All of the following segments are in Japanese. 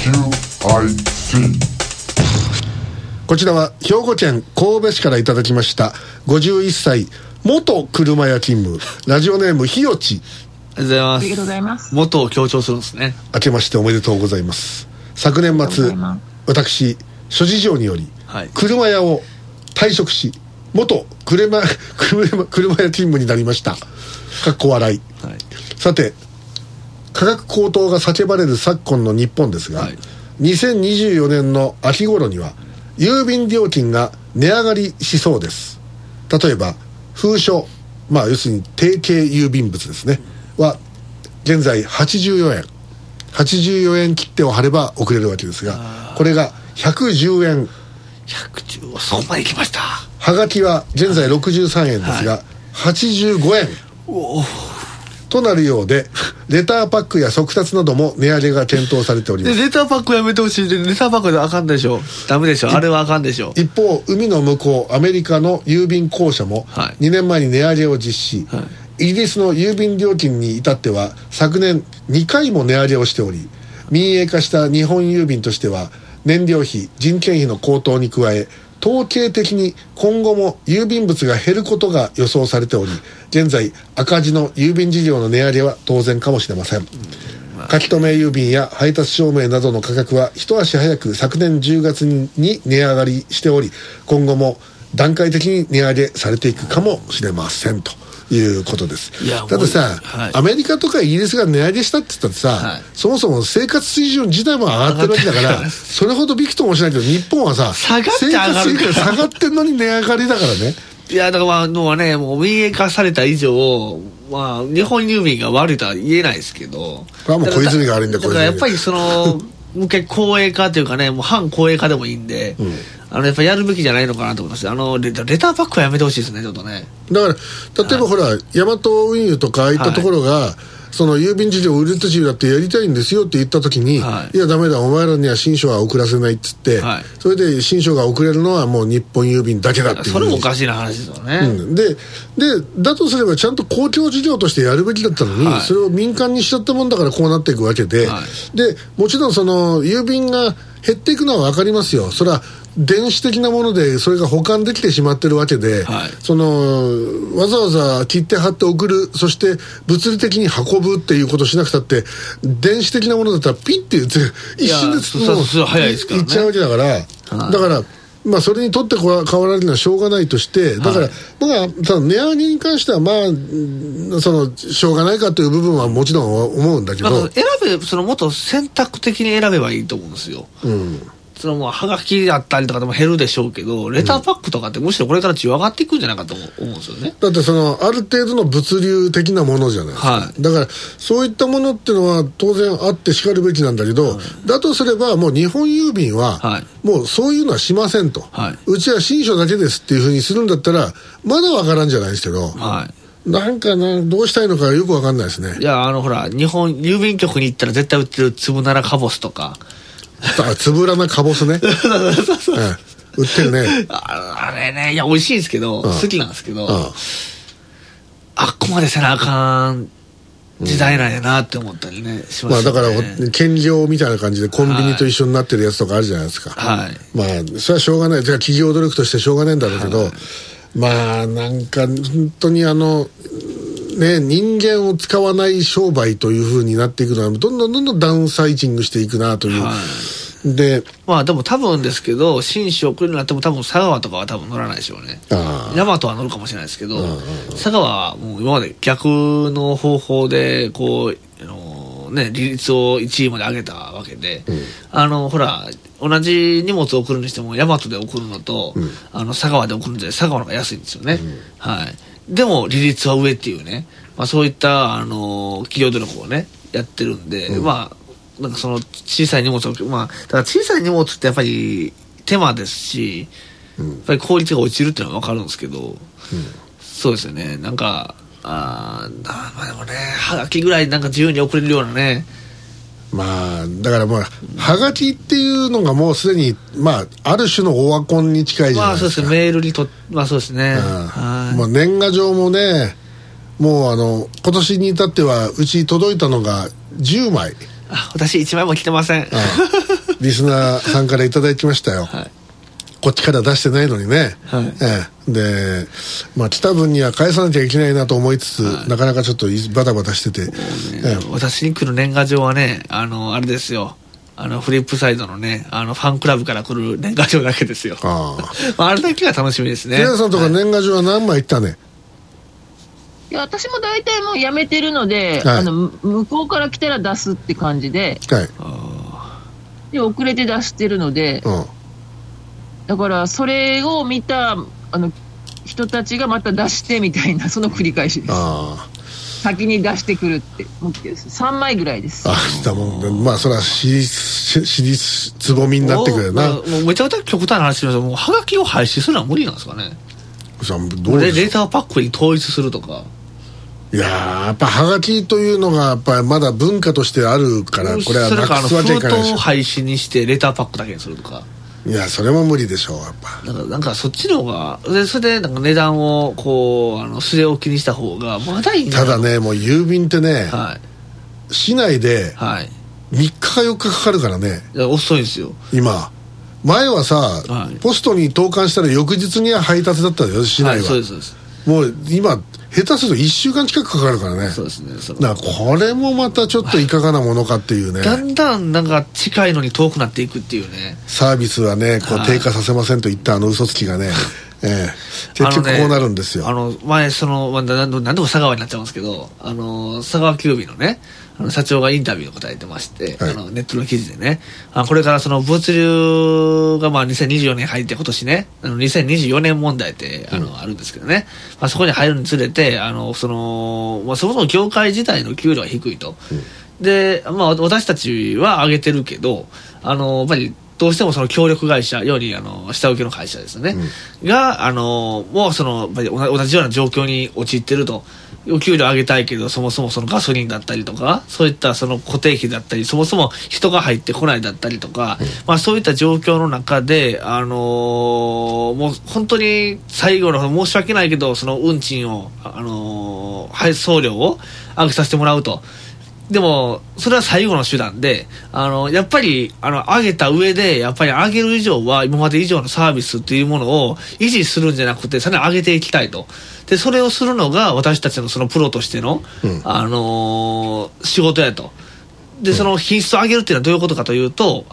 QIC。 こちらは兵庫県神戸市からいただきました。51歳元車屋勤務、ラジオネームひよち。ありがとうございます。元を強調するんですね。明けましておめでとうございます。昨年末、私諸事情により車屋を退職し、元車屋勤務になりました。かっこ笑い、はい、さて、価格高騰が叫ばれる昨今の日本ですが、はい、2024年の秋頃には郵便料金が値上がりしそうです。例えば封書、要するに定型郵便物ですね、は現在84円、84円切手を貼れば送れるわけですが、これが110円。110、そこまでいきました。はがきは現在63円ですが、はい、85円。おとなるようで、レターパックや速達なども値上げが検討されております。レターパックやめてほしい。レターパックであかんでしょ、ダメでしょ、あれはあかんでしょ。一方、海の向こうアメリカの郵便公社も2年前に値上げを実施、はい、イギリスの郵便料金に至っては昨年2回も値上げをしており、民営化した日本郵便としては燃料費、人件費の高騰に加え、統計的に今後も郵便物が減ることが予想されており、現在赤字の郵便事業の値上げは当然かもしれません。書き留め郵便や配達証明などの価格は一足早く昨年10月に値上がりしており、今後も段階的に値上げされていくかもしれませんということです。だってさ、はい、アメリカとかイギリスが値上げしたって言ったってさ、はい、そもそも生活水準自体も上がってるわけだからそれほどびくともしないけど、日本はさ、下がって上がるから下がってんのに値上がりだからね。いや、だからもう民営化された以上、日本郵便が悪いとは言えないですけど、これはもう小泉が悪いんだ。だからやっぱりそのもう一回公営化というかね、もう反公営化でもいいんで、うん、やっぱやるべきじゃないのかなと思います。レターパックはやめてほしいですね、ちょっとね。だから例えばほら、ヤマト運輸とかああいったところが、その郵便事業売り手事業だってやりたいんですよって言った時に、いやダメだ、お前らには信書は送らせないっつって、それで信書が送れるのはもう日本郵便だけだっていう。それもおかしいな話ですよね、うん、でだとすればちゃんと公共事業としてやるべきだったのに、それを民間にしちゃったもんだからこうなっていくわけで、でもちろんその郵便が減っていくのは分かりますよ。それは電子的なものでそれが保管できてしまってるわけで、そのわざわざ切手貼って送る、そして物理的に運ぶっていうことしなくたって、電子的なものだったらピッて一瞬でいっちゃうわけだから、だからそれにとって変わられるのはしょうがないとして、だから僕は値上げに関してはそのしょうがないかという部分はもちろん思うんだけど、そのもっと選択的に選べばいいと思うんですよ、そのもうハガキだったりとかでも減るでしょうけど、レターパックとかってむしろこれから値上がっていくんじゃないかと思うんですよね。だってそのある程度の物流的なものじゃないですか、だからそういったものっていうのは当然あってしかるべきなんだけど、だとすればもう日本郵便は、もうそういうのはしませんと、うちは信書だけですっていうふうにするんだったらまだわからんじゃないですけど、どうしたいのかよくわかんないですね。いや、ほら日本郵便局に行ったら絶対売ってるつぶならかぼすとか、つぶらなかぼすね、売ってるね。あれね、いや美味しいんですけど、好きなんですけど、あっこまでせなあかん時代なんやなって思ったりね、しましたね。だから兼業みたいな感じでコンビニと一緒になってるやつとかあるじゃないですか、それはしょうがない。じゃあ企業努力としてしょうがないんだろうけど、なんか本当に人間を使わない商売という風になっていくのはどんどんダウンサイジングしていくなという、でも多分ですけど、信州送るようになっても多分佐川とかは多分乗らないでしょうね。大和は乗るかもしれないですけど、佐川はもう今まで逆の方法で利率を1位まで上げたわけで、ほら同じ荷物を送るにしても大和で送るのと、佐川で送るんじゃ佐川の方が安いんですよね、でも利率は上っていうね、そういった、企業努力をねやってるんで、なんかその小さい荷物を、だから小さい荷物ってやっぱり手間ですし、やっぱり効率が落ちるっていうのは分かるんですけど、そうですよね。なんかでもね、はがきぐらいなんか自由に送れるようなね。だからはがきっていうのがもうすでに、ある種のオワコンに近いじゃないですか。そうですね、メールにと、そうですね、年賀状もね、もう今年に至ってはうち届いたのが10枚、私1枚も着てません。ああリスナーさんからいただきましたよ、はい、こっちから出してないのにね、はい、で、まあ、来た分には返さなきゃいけないなと思いつつ、はい、なかなかちょっとバタバタしてて、私に来る年賀状はね、あれですよ、フリップサイドのね、ファンクラブから来る年賀状だけですよ。 あれだけが楽しみですね。皆さんとか年賀状は何枚いったね、はい、いや私も大体もうやめてるので、はい、向こうから来たら出すって感じで、はい、で遅れて出してるので、うん、だからそれを見た人たちがまた出してみたいな、その繰り返しです。あ先に出してくるって3枚ぐらいです。あだもん、ね、まあそれは私立つぼみになってくるよな。もうめちゃくちゃ極端な話ですけど、もうハガキを廃止するのは無理なんですかね。どうでレーターパックに統一するとか。いややっぱハガキというのがやっぱまだ文化としてあるから、これはなくすわけいかないでしょ。封筒を廃止にしてレーターパックだけにするとか、いやそれも無理でしょう。やっぱなんかそっちの方がで、それでなんか値段をこう据え置きにした方がまだいいんだ。ただね、もう郵便ってね、はい、市内で3日か4日かかるからね、いや遅いんですよ今。前はさ、はい、ポストに投函したら翌日には配達だったんだよ市内は、はい、そうですそうです。もう今下手すると1週間近くかかるからね。そうですね。だからこれもまたちょっといかがなものかっていうね、はい、だんだんなんか近いのに遠くなっていくっていうね。サービスはねこう低下させませんと言った嘘つきがね、結局こうなるんですよ。前何度も佐川になっちゃうんですけど、佐川急便のね社長がインタビューを答えてまして、はい、ネットの記事でね、これからその物流がまあ2024年入って今年ね、2024年問題ってあるんですけどね、まあ、そこに入るにつれてまあ、そもそも業界自体の給料は低いと、うん、で、まあ、私たちは上げてるけどやっぱりどうしてもその協力会社より下請けの会社ですよね、うん、がもうその同じような状況に陥ってると。お給料上げたいけどそもそもそのガソリンだったりとかそういったその固定費だったりそもそも人が入ってこないだったりとか、うんまあ、そういった状況の中でもう本当に最後の申し訳ないけどその運賃を送料を上げさせてもらうと。でもそれは最後の手段でやっぱり上げた上でやっぱり上げる以上は今まで以上のサービスというものを維持するんじゃなくてさらに上げていきたいと。でそれをするのが私たちのそのプロとしての、うん、仕事やと。でその品質を上げるっていうのはどういうことかというと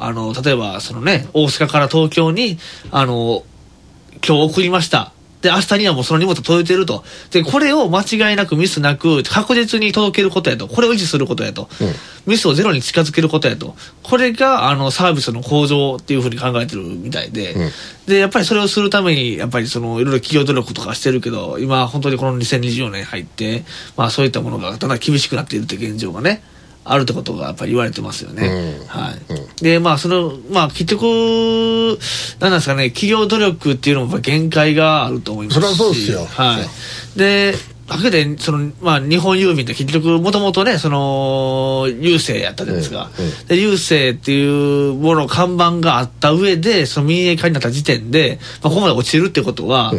例えばそのね大阪から東京に今日送りました。で明日にはもうその荷物届いてると。でこれを間違いなくミスなく確実に届けることやと。これを維持することやと、うん、ミスをゼロに近づけることやと。これがサービスの向上っていうふうに考えてるみたいで、うん、でやっぱりそれをするためにやっぱりそのいろいろ企業努力とかしてるけど今本当にこの2024年入って、まあ、そういったものがだんだん厳しくなっているって現状がねあるってことがやっぱり言われてますよね、うんはいうん、でまあそのまあ結局何なんですかね企業努力っていうのも限界があると思いますし。それはそうですよ、はい、でだけでその、まあ、日本郵便って結局もともとねその郵政やったじゃないですか、うんうん、で郵政っていうものの看板があった上でその民営化になった時点で、まあ、ここまで落ちるってことは、う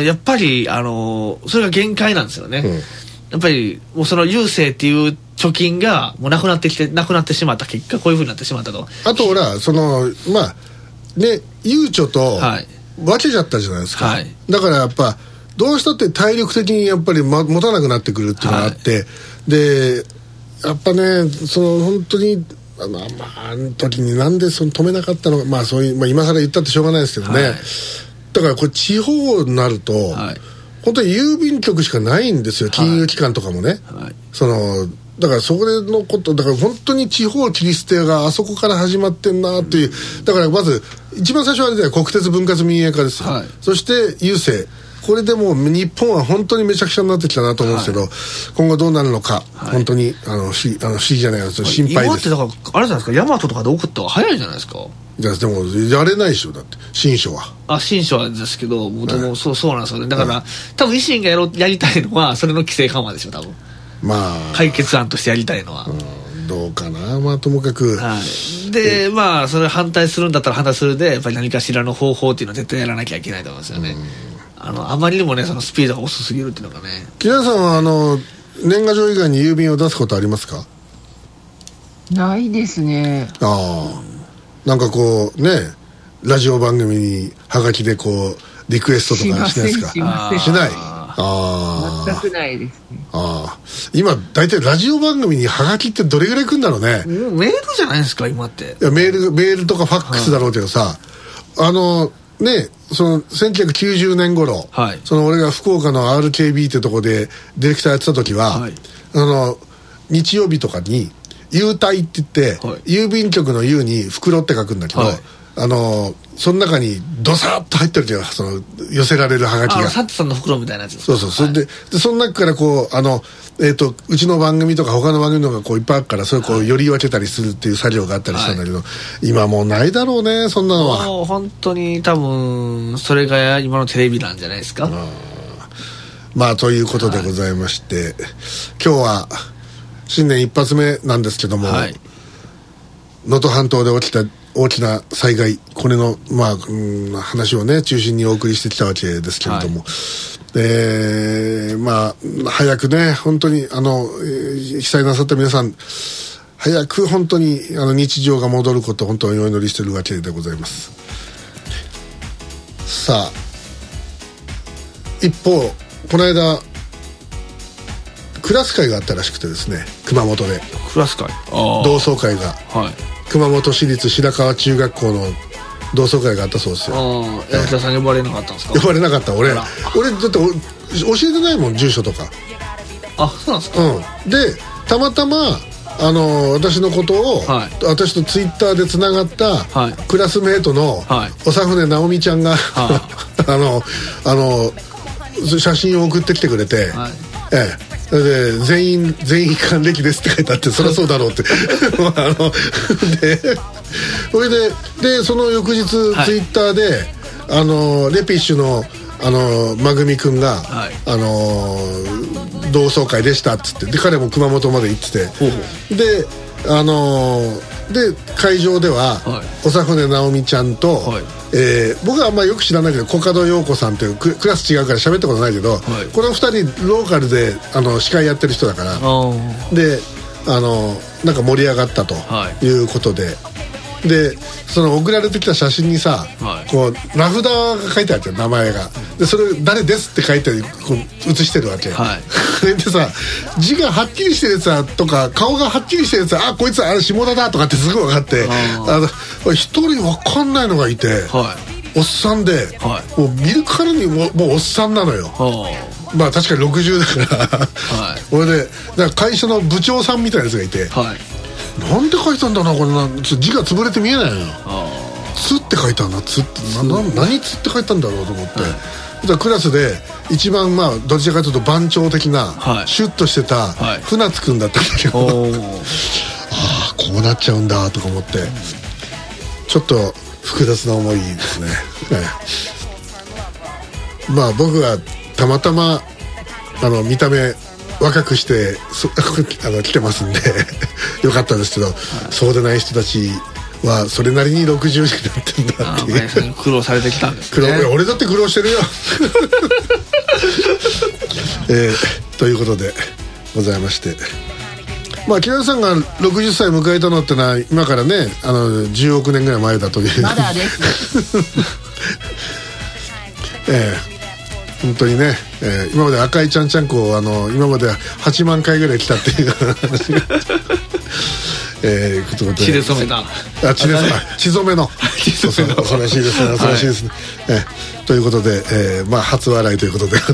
ん、やっぱりそれが限界なんですよね、うん、やっぱりもうその郵政っていう貯金がもうなくなってしまった結果こういう風になってしまったと。あとほらそのまあねゆうちょと分けちゃったじゃないですか、はい、だからやっぱどうしたって体力的にやっぱり、持たなくなってくるっていうのがあって、はい、でやっぱねその本当にあの時になんでその止めなかったのかまあそういう、まあ、今更言ったってしょうがないですけどね、はい、だからこれ地方になると、はい、本当に郵便局しかないんですよ金融機関とかもね、はい、そのだからそれのことだから本当に地方切り捨てがあそこから始まってんなっていう、うん、だからまず一番最初はあれだよ国鉄分割民営化ですよ、はい、そして郵政これでもう日本は本当にめちゃくちゃになってきたなと思うんですけど、はい、今後どうなるのか、はい、本当に不思議じゃないです心配です。今ってだからあれじゃないですかヤマトとかで送った方が早いじゃないですか。いやでもやれないでしょだって新書は新書はですけどもうでも、はい、そうなんですよねだから、はい、多分維新がやりたいのはそれの規制緩和でしょ多分まあ、解決案としてやりたいのは、うん、どうかな、まあ、ともかく、はい、でまあそれ反対するんだったら反対するでやっぱり何かしらの方法っていうのは絶対やらなきゃいけないと思うんですよね、うん、あまりにもねそのスピードが遅すぎるっていうのがね。木田さんは年賀状以外に郵便を出すことありますか。ないですね。ああ、なんかこうね、ラジオ番組にハガキでこうリクエストとかしてないですか？しません、しない。ああ、全くないですね。ああ、今大体ラジオ番組にハガキってどれぐらい来るんだろうね。もうメールじゃないですか今って。いや、メールとかファックスだろうけどさ、あのね、その1990年頃、はい、その俺が福岡の RKB ってとこでディレクターやってた時は、はい、あの日曜日とかに郵隊って言って、はい、郵便局の郵に袋って書くんだけど、はい、あのその中にドサッと入ってるじゃん、その寄せられるハガキが。サッチさんの袋みたいなやつです。そうそう、はい、でその中からこうあの、うちの番組とか他の番組のがこういっぱいあるから、それをこうより分けたりするっていう作業があったりしたんだけど、はい、今もうないだろうねそんなのは。もう本当に多分それが今のテレビなんじゃないですか。まあということでございまして、はい、今日は新年一発目なんですけども、はい、能登半島で起きた大きな災害、これの、まあ、話をね中心にお送りしてきたわけですけれども、はい、まあ、早くね本当にあの被災なさった皆さん、早く本当にあの日常が戻ることを本当にお祈りしているわけでございます。さあ一方、この間クラス会があったらしくてですね、熊本でクラス会、同窓会が、はい、熊本市立白川中学校の同窓会があったそうですよ。山田さん呼ばれなかったんですか？呼ばれなかった。俺だって教えてないもん、住所とか。あ、そうなんですか。うん、でたまたま私のことを、はい、私とツイッターでつながった、はい、クラスメートの、はい、おさふねなおみちゃんが、はい、写真を送ってきてくれて、はい、ええ、で全員還暦ですって書いてあって、そりゃそうだろうってそれでその翌日ツイッターで、はい、レピッシュのまぐみくんが、はい、同窓会でしたっつって、で彼も熊本まで行ってて、でで会場では、はい、おさふねなおみちゃんと、はい、僕はあんまよく知らないけどコカド陽子さんっていう クラス違うから喋ったことないけど、はい、この2人ローカルで司会やってる人だから、でなんか盛り上がったということで、はい、でその送られてきた写真にさ、はい、こう名札が書いてあるじゃん、名前が。でそれ誰ですって書いてこう写してるわけ、はい、でさ、字がはっきりしてるやつはとか顔がはっきりしてるやつは、あ、こいつあれ下田だとかってすぐ分かって、一人分かんないのがいて、はい、おっさんで、はい、もう見るからにもうおっさんなのよ。まあ確かに60だから俺、はい、でだから会社の部長さんみたいなやつがいて、はい、なんて書いたんだなこれな、字が潰れて見えないのよ。つって書いたんだ、つって何つって書いたんだろうと思って、はい、クラスで一番、まあどちらかというと番長的な、はい、シュッとしてた船津くんだったんだけど、はい、ああこうなっちゃうんだとか思って、ちょっと複雑な思いですね、はい、まあ僕はたまたま見た目若くして来てますんでよかったんですけど、はい、そうでない人たちはそれなりに60になってんだっていう、苦労されてきたんですね。俺だって苦労してるよ、ということでございまして、まあ木原さんが60歳迎えたのってのは今からね10億年ぐらい前だという、まだです本当にね、今まで赤いちゃんちゃんこを今まで8万回ぐらい来たっていう話が血で染めた血染めの恐ろしいですね、恐ろしいですね、はい、ということで、まあ初笑いということでと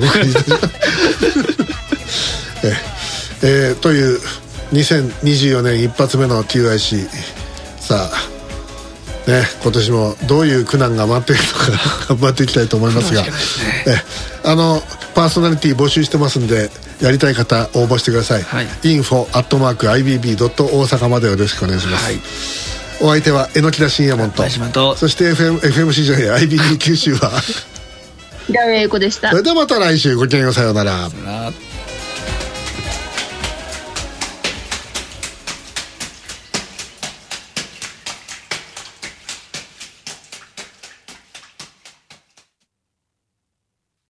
いう2024年一発目の QIC、 さあ、ね、今年もどういう苦難が待っているのか頑張っていきたいと思いますが、パーソナリティ募集してますんで、やりたい方応募してください、はい、info@ibb.osaka までよろしくお願いします、はい、お相手は榎田信也門と、そして FMC 上映 IBB 九州は平上英子でした。それではまた来週、ごきげんよう、さようなら。